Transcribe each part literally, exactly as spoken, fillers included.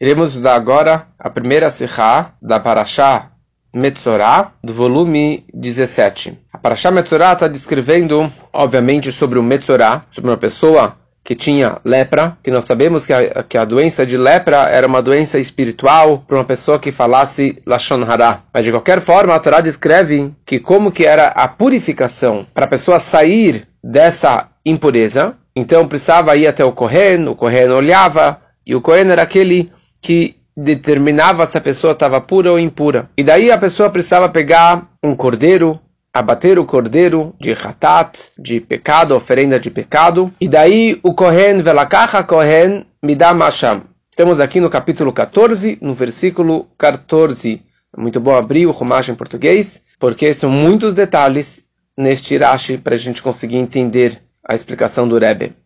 Iremos usar agora a primeira Sichá da Parashá Metzorá, do volume dezessete. A Parashá Metzorá está descrevendo, obviamente, sobre o Metzorá, sobre uma pessoa que tinha lepra, que nós sabemos que a, que a doença de lepra era uma doença espiritual para uma pessoa que falasse Lashonhara. Mas de qualquer forma, a Torá descreve que como que era a purificação para a pessoa sair dessa impureza. Então precisava ir até o Kohen, o Kohen olhava, e o Kohen era aquele que determinava se a pessoa estava pura ou impura. E daí a pessoa precisava pegar um cordeiro, abater o cordeiro de hatat, de pecado, oferenda de pecado. E daí o Kohen, velakacha Kohen, me dá Masham. Estamos aqui no capítulo catorze, no versículo catorze. É muito bom abrir o Chumash em português, porque são muitos detalhes neste Rashi para a gente conseguir entender a explicação do Rebbe.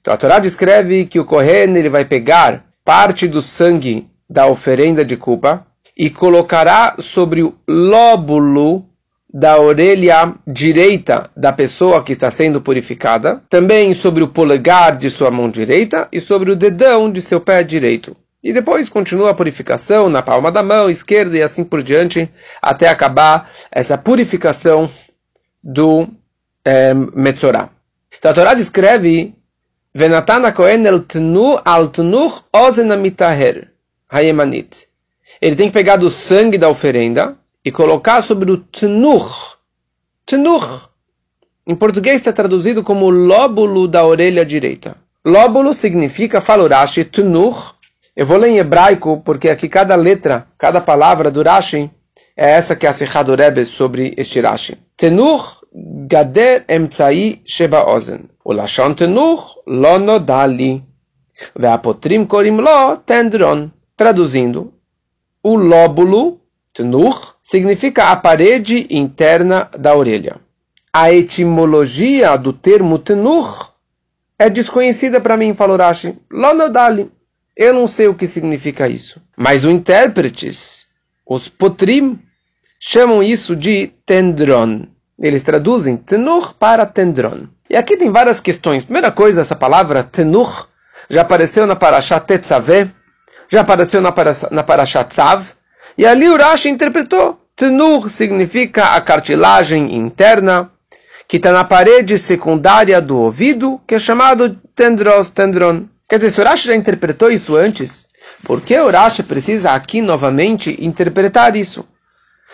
Então a Torá descreve que o Kohen ele vai pegar parte do sangue da oferenda de culpa e colocará sobre o lóbulo da orelha direita da pessoa que está sendo purificada, também sobre o polegar de sua mão direita e sobre o dedão de seu pé direito. E depois continua a purificação na palma da mão esquerda e assim por diante, até acabar essa purificação do é, Metzorá. Então a Torá descreve Venatana Kohen el tnu al tnuch ozen amitaher hayemanit. Ele tem que pegar do sangue da oferenda e colocar sobre o tnuch. Tnuch. Em português está traduzido como lóbulo da orelha direita. Lóbulo significa, fala o Rashi, tnuch. Eu vou ler em hebraico, porque aqui cada letra, cada palavra do Rashi, é essa que é a Sichá do Rebbe sobre este Rashi. Tnuch gader emtzai sheba ozen. O lashon tnuch lo nodali. Veapotrim korim lo tendron. Traduzindo, o lóbulo, tnuch, significa a parede interna da orelha. A etimologia do termo tenur é desconhecida para mim, falou Rashi. Lonodali. Eu não sei o que significa isso. Mas os intérpretes, os potrim, chamam isso de tendron. Eles traduzem tenur para tendron. E aqui tem várias questões. Primeira coisa, essa palavra tenur já apareceu na Parashat Tetzavé, já apareceu na Parashat Tzav, e ali o Rashi interpretou. Tenur significa a cartilagem interna que está na parede secundária do ouvido, que é chamado tendros, tendron. Quer dizer, se o Rashi já interpretou isso antes, por que o Rashi precisa aqui novamente interpretar isso?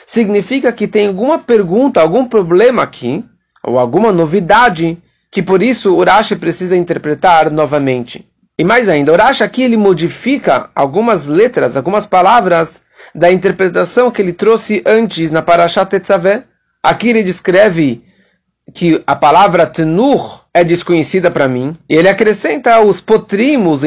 Significa que tem alguma pergunta, algum problema aqui, ou alguma novidade, que por isso o Rashi precisa interpretar novamente. E mais ainda, o Rashi aqui ele modifica algumas letras, algumas palavras, da interpretação que ele trouxe antes na Parashat Tetzavé. Aqui ele descreve que a palavra tenur é desconhecida para mim. E ele acrescenta os potrimos,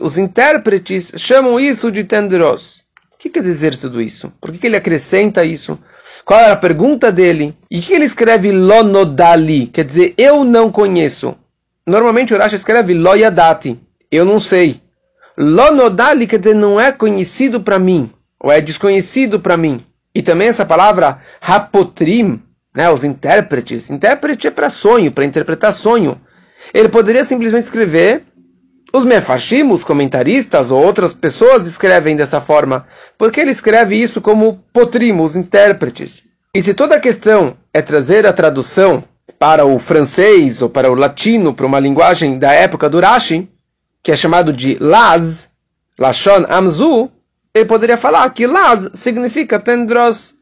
os intérpretes chamam isso de tendros. O que quer dizer tudo isso? Por que ele acrescenta isso? Qual era a pergunta dele? E que ele escreve lonodali? Quer dizer, eu não conheço. Normalmente o Rashi escreve loyadati. Eu não sei. Lonodali quer dizer, não é conhecido para mim. Ou é desconhecido para mim. E também essa palavra, rapotrim, né, os intérpretes. Intérprete é para sonho, para interpretar sonho. Ele poderia simplesmente escrever, os mefashim, os comentaristas ou outras pessoas escrevem dessa forma, porque ele escreve isso como potrim, os intérpretes. E se toda a questão é trazer a tradução para o francês ou para o latino, para uma linguagem da época do Rashi, que é chamado de laz, lashon amzu, ele poderia falar que laz significa tendros,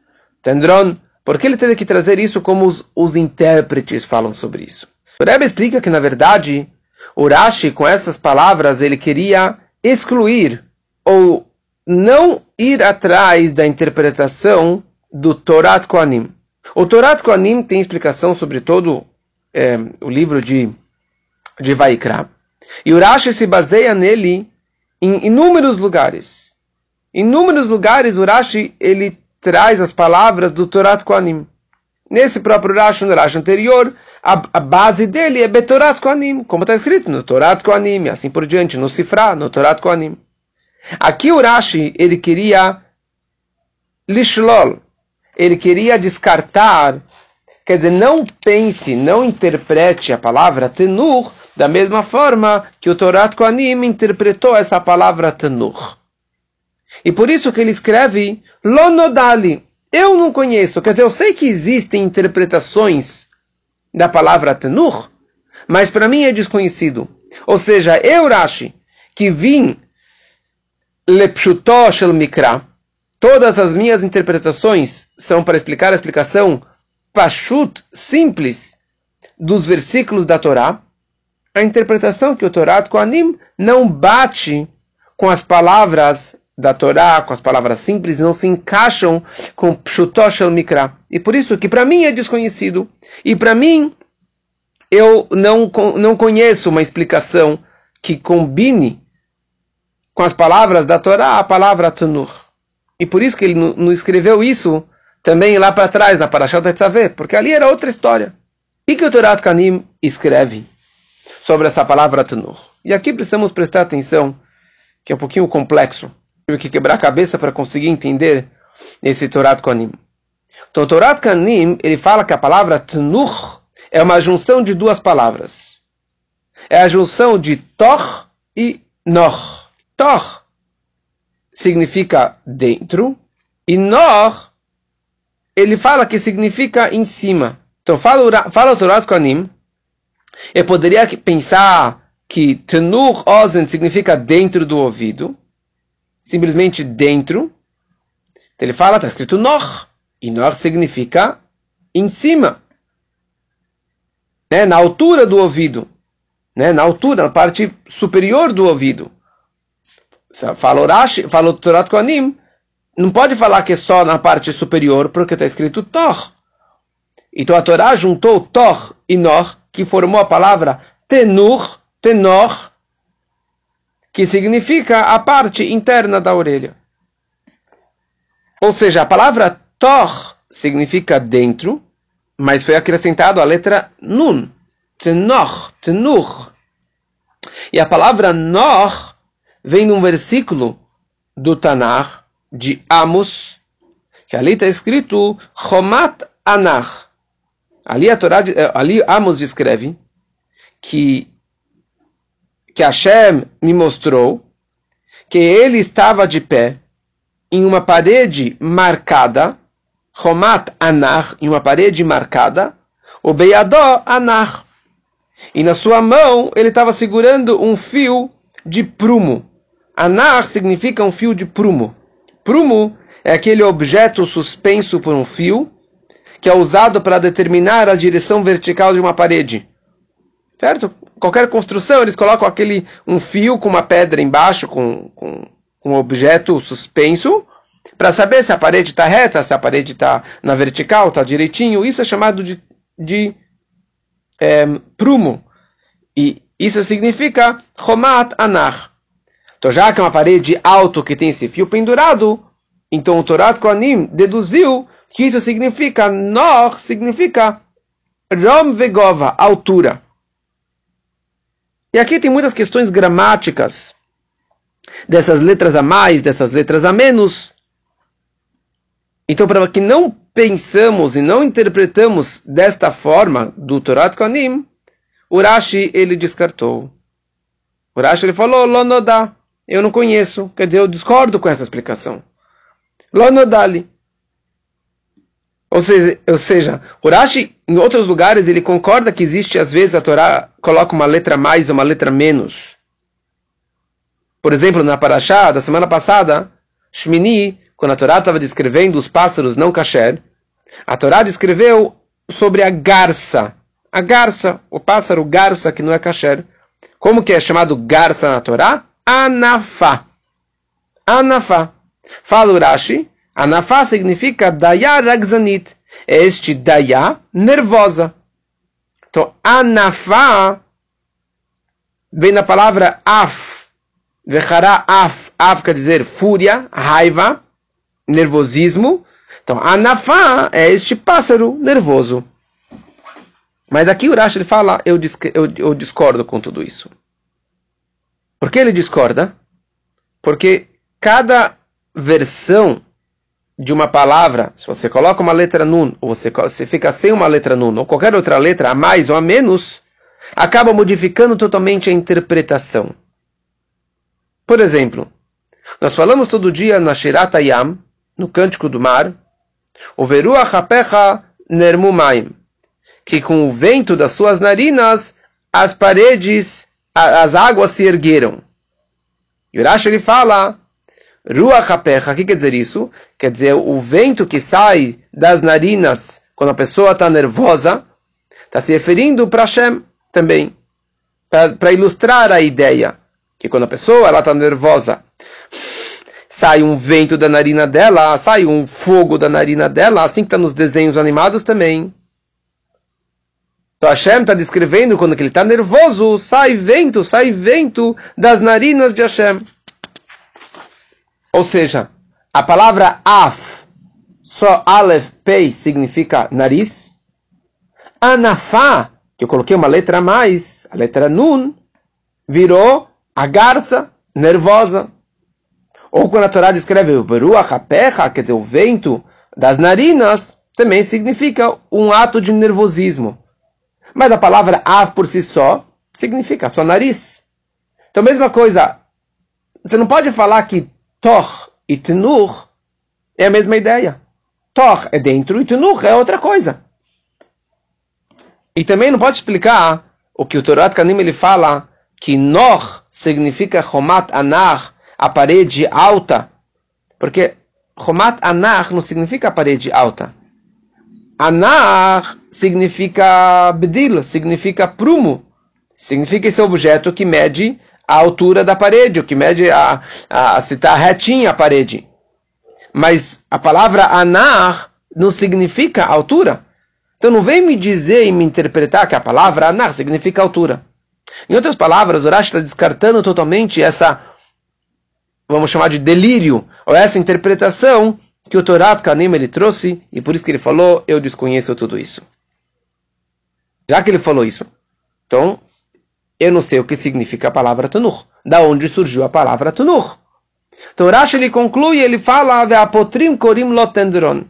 tendron. Porque ele teve que trazer isso como os, os intérpretes falam sobre isso? O Rebbe explica que, na verdade, o Rashi, com essas palavras, ele queria excluir ou não ir atrás da interpretação do Torat Kohanim. O Torat Kohanim tem explicação sobre todo é, o livro de, de Vaikra. E o Rashi se baseia nele em inúmeros lugares. Em inúmeros lugares, o Rashi, ele traz as palavras do Torat Kohanim. Nesse próprio Rashi, no Rashi anterior, a, a base dele é Betorat Kohanim, como está escrito no Torat Kohanim, e assim por diante, no Cifra, no Torat Kohanim. Aqui o Rashi, ele queria lishlol, ele queria descartar, quer dizer, não pense, não interprete a palavra tenur da mesma forma que o Torat Kohanim interpretou essa palavra tenur. E por isso que ele escreve Lonodali. Eu não conheço. Quer dizer, eu sei que existem interpretações da palavra Tanur, mas para mim é desconhecido. Ou seja, eu, Rashi, que vim le pshutoshel mikra, todas as minhas interpretações são para explicar a explicação pashut, simples, dos versículos da Torá. A interpretação que o Torat Kohanim não bate com as palavras da Torá, com as palavras simples, não se encaixam com pshutoshel mikra. E por isso que para mim é desconhecido. E para mim, eu não, não conheço uma explicação que combine com as palavras da Torá a palavra Tanur. E por isso que ele não escreveu isso também lá para trás, na Parashat Tetzavé, porque ali era outra história. E que o Torat Kohanim escreve sobre essa palavra Tanur? E aqui precisamos prestar atenção, que é um pouquinho complexo. Tive que quebrar a cabeça para conseguir entender esse Torat Kohanim. Então, o Torat Kohanim, ele fala que a palavra Tanur é uma junção de duas palavras. É a junção de Tor e Nor. Tor significa dentro, e Nor, ele fala que significa em cima. Então, fala, fala o Torat Kohanim, eu poderia pensar que Tanur ozen significa dentro do ouvido, simplesmente dentro. Então ele fala, está escrito Nor, e Nor significa em cima, né? Na altura do ouvido, né? Na altura, na parte superior do ouvido. Fala Orashi, fala o Torat Kohanim, não pode falar que é só na parte superior, porque está escrito Tor. Então a Torá juntou Tor e Nor, que formou a palavra Tenur, Tenor, que significa a parte interna da orelha. Ou seja, a palavra Tor significa dentro, mas foi acrescentado a letra Nun, Tenor, Tenur. E a palavra Nor vem num versículo do Tanakh, de Amos, que ali está escrito Chomat Anach. Ali, a Torá, ali Amos descreve que que Hashem me mostrou que ele estava de pé em uma parede marcada, Chomat Anach, em uma parede marcada, o Beyadó Anach. E na sua mão ele estava segurando um fio de prumo. Anach significa um fio de prumo. Prumo é aquele objeto suspenso por um fio que é usado para determinar a direção vertical de uma parede. Certo? Qualquer construção, eles colocam aquele, um fio com uma pedra embaixo, com, com, com um objeto suspenso, para saber se a parede está reta, se a parede está na vertical, está direitinho. Isso é chamado de, de é, prumo. E isso significa Chomat Anach. Então, já que é uma parede alta que tem esse fio pendurado, então o Torat Kohanim deduziu que isso significa Nor, significa Rom Vegova, altura. E aqui tem muitas questões gramáticas, dessas letras a mais, dessas letras a menos. Então, para que não pensamos e não interpretamos desta forma do Torat Kohanim, o Rashi, ele descartou. O Rashi, ele falou, Lonodá, eu não conheço, quer dizer, eu discordo com essa explicação. Lonodali. Ou seja, ou seja, o Rashi, em outros lugares, ele concorda que existe, às vezes, a Torá coloca uma letra mais ou uma letra menos. Por exemplo, na Parashá, da semana passada, Shmini, quando a Torá estava descrevendo os pássaros não kasher, a Torá descreveu sobre a garça. A garça, o pássaro garça, que não é kasher. Como que é chamado garça na Torá? Anafá. Anafá. Fala o Rashi, Anafá significa dayá ragzanit. É este dayá nervosa. Então, anafá vem na palavra af. Vechará af. Af quer dizer fúria, raiva, nervosismo. Então, anafá é este pássaro nervoso. Mas aqui o Rashi fala, eu, eu, eu discordo com tudo isso. Por que ele discorda? Porque cada versão de uma palavra, se você coloca uma letra nun, ou você, você fica sem uma letra nun, ou qualquer outra letra, a mais ou a menos, acaba modificando totalmente a interpretação. Por exemplo, Nós falamos todo dia na Shirat Hayam, no Cântico do Mar, o veruach hapecha nermu maim, que com o vento das suas narinas as paredes, as águas se ergueram. E o Rashi ele fala, ruach hapecha, o que quer dizer isso? Quer dizer, o vento que sai das narinas quando a pessoa está nervosa, está se referindo para Hashem também, para ilustrar a ideia, que quando a pessoa está nervosa, sai um vento da narina dela, sai um fogo da narina dela, assim que está nos desenhos animados também. Então Hashem está descrevendo quando que ele está nervoso, sai vento, sai vento das narinas de Hashem. Ou seja, a palavra af, só alef pei significa nariz. Anafá, que eu coloquei uma letra a mais, a letra nun, virou a garça nervosa. Ou quando a Torá descreve o beruach hapecha, quer dizer, o vento das narinas, também significa um ato de nervosismo. Mas a palavra av por si só, significa só nariz. Então, mesma coisa, você não pode falar que tor e tenur é a mesma ideia. Tor é dentro e tenur é outra coisa. E também não pode explicar o que o Torat Kohanim ele fala, que nor significa chomat anar, a parede alta, porque Chomat Anar não significa parede alta. Anar significa bedil, significa prumo, significa esse objeto que mede a altura da parede, o que mede a, a, se está retinha a parede. Mas a palavra Anar não significa altura. Então não vem me dizer e me interpretar que a palavra Anar significa altura. Em outras palavras, o Rashi está descartando totalmente essa, vamos chamar de delírio, ou essa interpretação que o Torat Kohanim ele trouxe, e por isso que ele falou, eu desconheço tudo isso. Já que ele falou isso, então, eu não sei o que significa a palavra Tanur, da onde surgiu a palavra Tanur. Então, Rashi ele conclui, ele fala, Ve'apotrim korim lo tendron.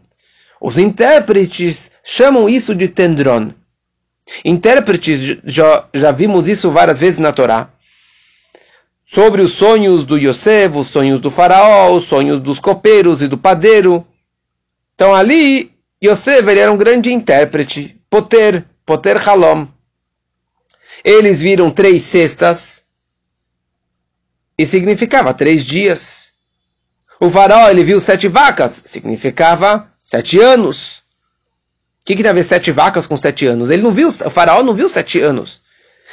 Os intérpretes chamam isso de tendron. Intérpretes, já, já vimos isso várias vezes na Torá, sobre os sonhos do Yosef, os sonhos do faraó, os sonhos dos copeiros e do padeiro. Então ali, Yosef ele era um grande intérprete, poter, poter halom. Eles viram três cestas, e significava três dias. O faraó ele viu sete vacas, significava sete anos. O que, que tem a ver sete vacas com sete anos? Ele não viu, o faraó não viu sete anos.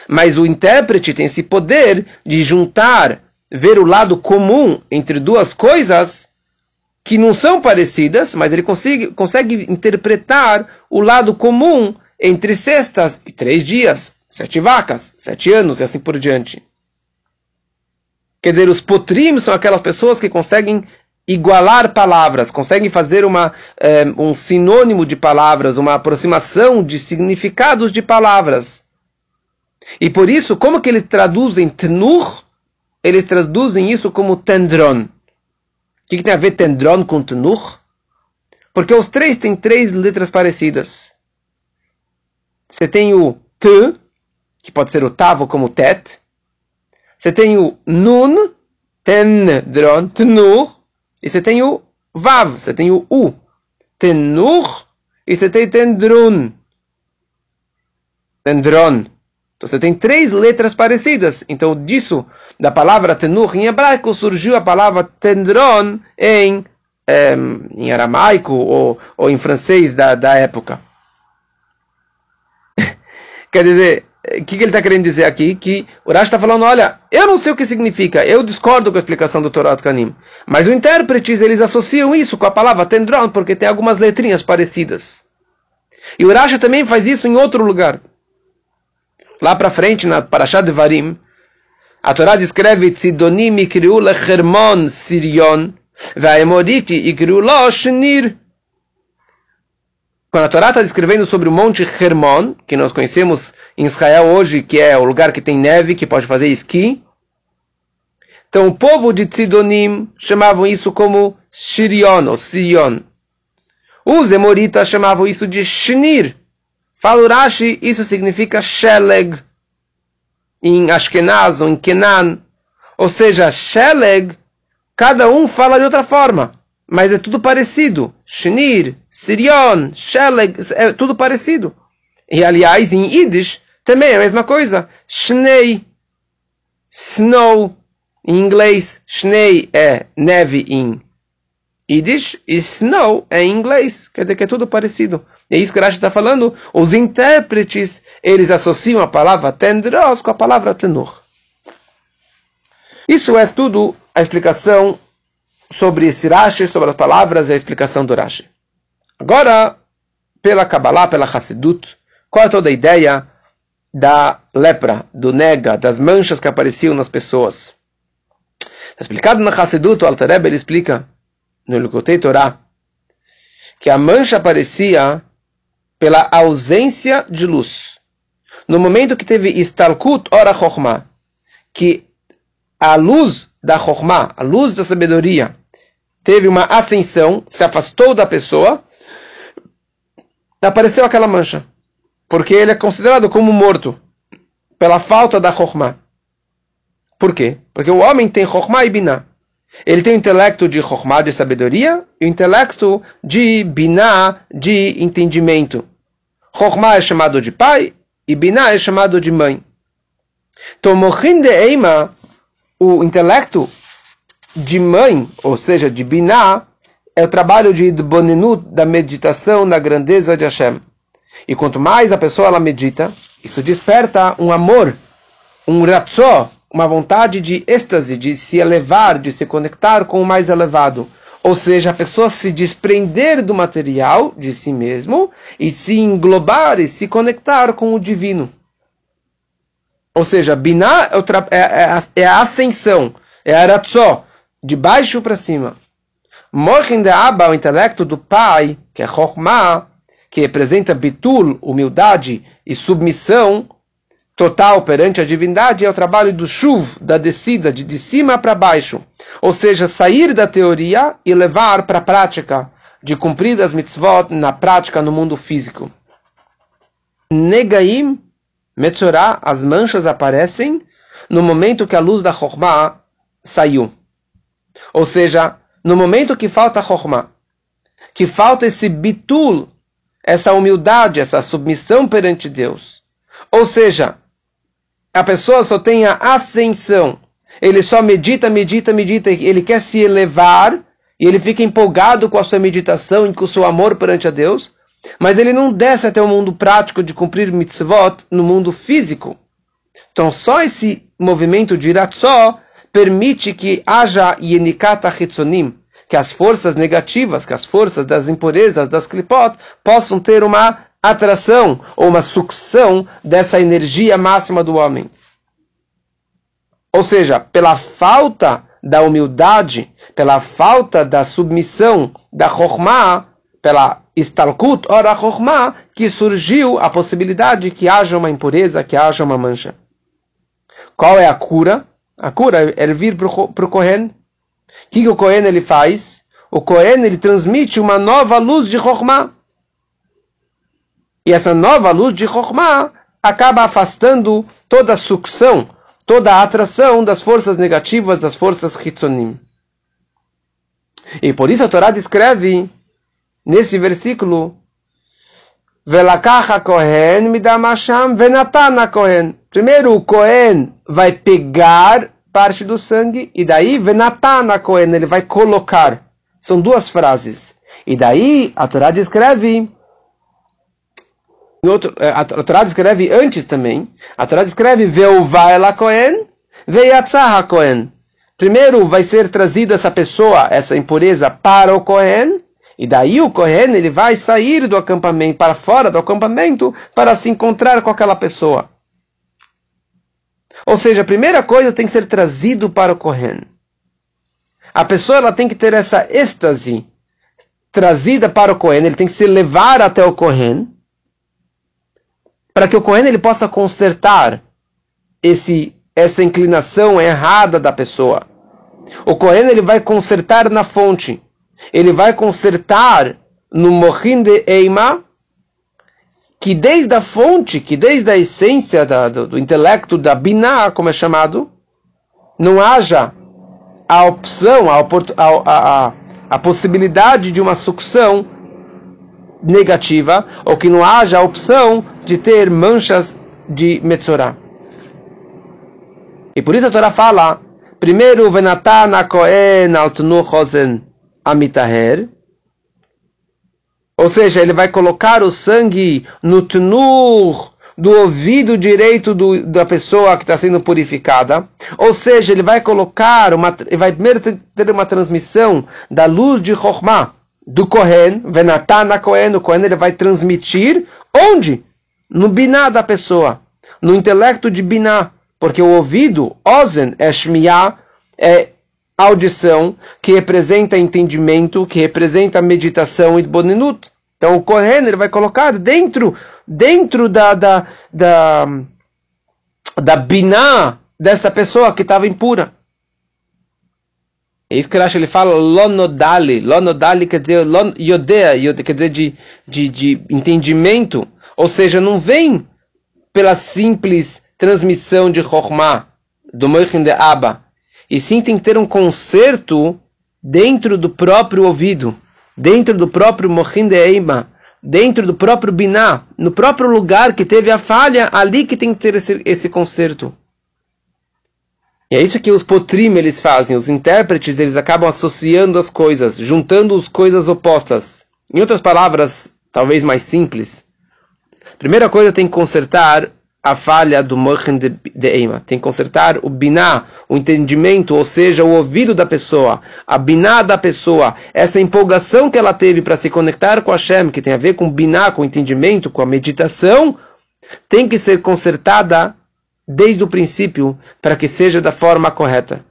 Mas o intérprete tem esse poder de juntar, ver o lado comum entre duas coisas que não são parecidas, mas ele consegue, consegue interpretar o lado comum entre cestas e três dias, sete vacas, sete anos e assim por diante. Quer dizer, os potrim são aquelas pessoas que conseguem igualar palavras, conseguem fazer uma, um sinônimo de palavras, uma aproximação de significados de palavras. E por isso, como que eles traduzem tenur? Eles traduzem isso como tendron. O que, que tem a ver tendron com tenur? Porque os três têm três letras parecidas. Você tem o t, que pode ser oitavo como tet. Você tem o nun, tendron, tenur. E você tem o vav, você tem o u, tenur. E você tem tendron. Tendron. Então você tem três letras parecidas. Então disso, da palavra tenur em hebraico, surgiu a palavra tendron em, eh, em aramaico ou, ou em francês da, da época. Quer dizer, o que, que ele está querendo dizer aqui? Que o Rashi está falando, olha, eu não sei o que significa, eu discordo com a explicação do Torat Kohanim. Mas os intérpretes, eles associam isso com a palavra tendron, porque tem algumas letrinhas parecidas. E o Rashi também faz isso em outro lugar. Lá para frente, na Parashá de Varim, a Torá descreve Tsidonim ikriu lechermon sirion, ve'emoriti ikriu lo shnir. Quando a Torá está descrevendo sobre o Monte Hermon, que nós conhecemos em Israel hoje, que é o lugar que tem neve, que pode fazer esqui, então o povo de Tsidonim chamavam isso como Sirion, ou Sirion. Os Emoritas chamavam isso de Shnir. Fala o Rashi, isso significa Sheleg, em Ashkenaz ou em Kenan. Ou seja, Sheleg Cada um fala de outra forma, mas é tudo parecido. Shnir, Sirion, Sheleg, é tudo parecido. E aliás, em Yiddish também é a mesma coisa. Shnei, Snow, em inglês, Shnei é neve em Yiddish e Snow é em inglês, quer dizer que é tudo parecido. É isso que o Rashi está falando. Os intérpretes, eles associam a palavra tendros com a palavra tenor. Isso é tudo a explicação sobre esse Rashi, sobre as palavras e a explicação do Rashi. Agora, pela Kabbalah, pela Hasidut, qual é toda a ideia da lepra, do nega, das manchas que apareciam nas pessoas? Explicado na Hasidut, o Alter Rebbe, ele explica no Lukutei Torá que a mancha aparecia pela ausência de luz. No momento que teve Istalkut, ora Chochmah, que a luz da Chochmah, a luz da sabedoria, teve uma ascensão, se afastou da pessoa, apareceu aquela mancha, porque ele é considerado como morto pela falta da Chochmah. Por quê? Porque o homem tem Chochmah e Binah. Ele tem o intelecto de Chochmah, de sabedoria, e o intelecto de Binah, de entendimento. Chochmah é chamado de pai, e Binah é chamado de mãe. Então, Mochin de Eima, o intelecto de mãe, ou seja, de Binah, é o trabalho de Idbonenut, da meditação na grandeza de Hashem. E quanto mais a pessoa ela medita, isso desperta um amor, um ratzó, uma vontade de êxtase, de se elevar, de se conectar com o mais elevado. Ou seja, a pessoa se desprender do material, de si mesmo, e se englobar e se conectar com o divino. Ou seja, Binah é a ascensão, é a ratzó, de baixo para cima. Mochin de Abba, o intelecto do pai, que é Chochmah, que representa bitul, humildade e submissão total perante a divindade, é o trabalho do shuv, da descida, de, de cima para baixo. Ou seja, sair da teoria e levar para a prática, de cumprir as mitzvot na prática no mundo físico. Negaim, Metzorá, as manchas aparecem no momento que a luz da Chochmah saiu. Ou seja, no momento que falta a Chochmah, que falta esse bitul, essa humildade, essa submissão perante Deus. Ou seja, a pessoa só tem a ascensão. Ele só medita, medita, medita. Ele quer se elevar. E ele fica empolgado com a sua meditação e com o seu amor perante a Deus. Mas ele não desce até o mundo prático de cumprir mitzvot no mundo físico. Então só esse movimento de ratzó permite que haja yenikata hitzonim, que as forças negativas, que as forças das impurezas, das klipot, possam ter uma atração ou uma sucção dessa energia máxima do homem. Ou seja, pela falta da humildade, pela falta da submissão da Chochmah, pela Istalkut, ora Chochmah, que surgiu a possibilidade que haja uma impureza, que haja uma mancha. Qual é a cura? A cura é vir para o Kohen. O que, que o Kohen ele faz? O Kohen ele transmite uma nova luz de Chochmah. E essa nova luz de Chochmah acaba afastando toda a sucção, toda a atração das forças negativas, das forças hitzonim. E por isso a Torá descreve nesse versículo: Velakacha Kohen mida Masham Venatana Kohen. Primeiro o Kohen vai pegar parte do sangue, e daí Venatana Kohen, ele vai colocar. São duas frases. E daí a Torá descreve, outro, a Torá descreve antes também, a Torá descreve Veuvaela Kohen, Veiatzaha Kohen. Primeiro vai ser trazido essa pessoa, essa impureza, para o Kohen, e daí o Kohen ele vai sair do acampamento, para fora do acampamento, para se encontrar com aquela pessoa. Ou seja, a primeira coisa tem que ser trazido para o Kohen. A pessoa ela tem que ter essa êxtase trazida para o Kohen. Ele tem que se levar até o Kohen, para que o Kohen ele possa consertar esse, essa inclinação errada da pessoa. O Kohen ele vai consertar na fonte. Ele vai consertar no Mochin de Eima, que desde a fonte, que desde a essência da, do, do intelecto, da Binah, como é chamado, não haja a opção, a, a, a, a possibilidade de uma sucção negativa, ou que não haja a opção de ter manchas de Metzorá. E por isso a Torá fala, primeiro, Venatana Kohen altnu ozen amitaher, ou seja, ele vai colocar o sangue no tnur do ouvido direito do, da pessoa que está sendo purificada, ou seja, ele vai colocar, uma, ele vai primeiro ter uma transmissão da luz de Chochmah, do Kohen, Venatana Kohen, o Kohen ele vai transmitir, onde? No Binah da pessoa, no intelecto de Binah, porque o ouvido, ozen, é shmiah, é audição, que representa entendimento, que representa meditação e bonenut. Então o Kohen ele vai colocar dentro, dentro da, da, da, da Binah dessa pessoa que estava impura. É isso que ele acha, ele fala, lonodali, lonodali quer dizer, lon, yodea, yodea, quer dizer de, de, de entendimento, ou seja, não vem pela simples transmissão de Chochmah, do Moichin de Abba, e sim tem que ter um concerto dentro do próprio ouvido, dentro do próprio Moichin de Eima, dentro do próprio Binah, no próprio lugar que teve a falha, ali que tem que ter esse, esse concerto. E é isso que os potrim eles fazem, os intérpretes eles acabam associando as coisas, juntando as coisas opostas. Em outras palavras, talvez mais simples, primeira coisa tem que consertar a falha do Moichin de, de Eima, tem que consertar o Binah, o entendimento, ou seja, o ouvido da pessoa, a Binah da pessoa, essa empolgação que ela teve para se conectar com Hashem, que tem a ver com Binah, com o entendimento, com a meditação, tem que ser consertada desde o princípio, para que seja da forma correta.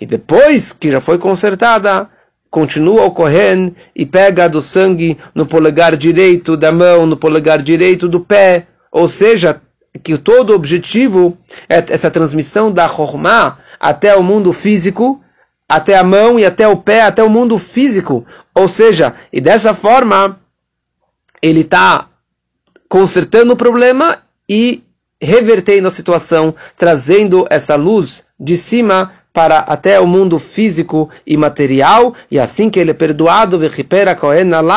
E depois que já foi consertada, continua o Kohen e pega do sangue no polegar direito da mão, no polegar direito do pé, ou seja, que todo o objetivo é essa transmissão da Chochmah até o mundo físico, até a mão e até o pé, até o mundo físico, ou seja, e dessa forma ele está consertando o problema e revertendo a situação, trazendo essa luz de cima para até o mundo físico e material, e assim que ele é perdoado,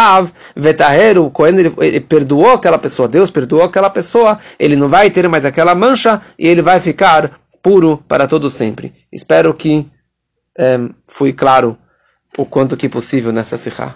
o Kohen ele perdoou aquela pessoa, Deus perdoou aquela pessoa, ele não vai ter mais aquela mancha, e ele vai ficar puro para todo sempre. Espero que é, fui claro o quanto que possível nessa sirá.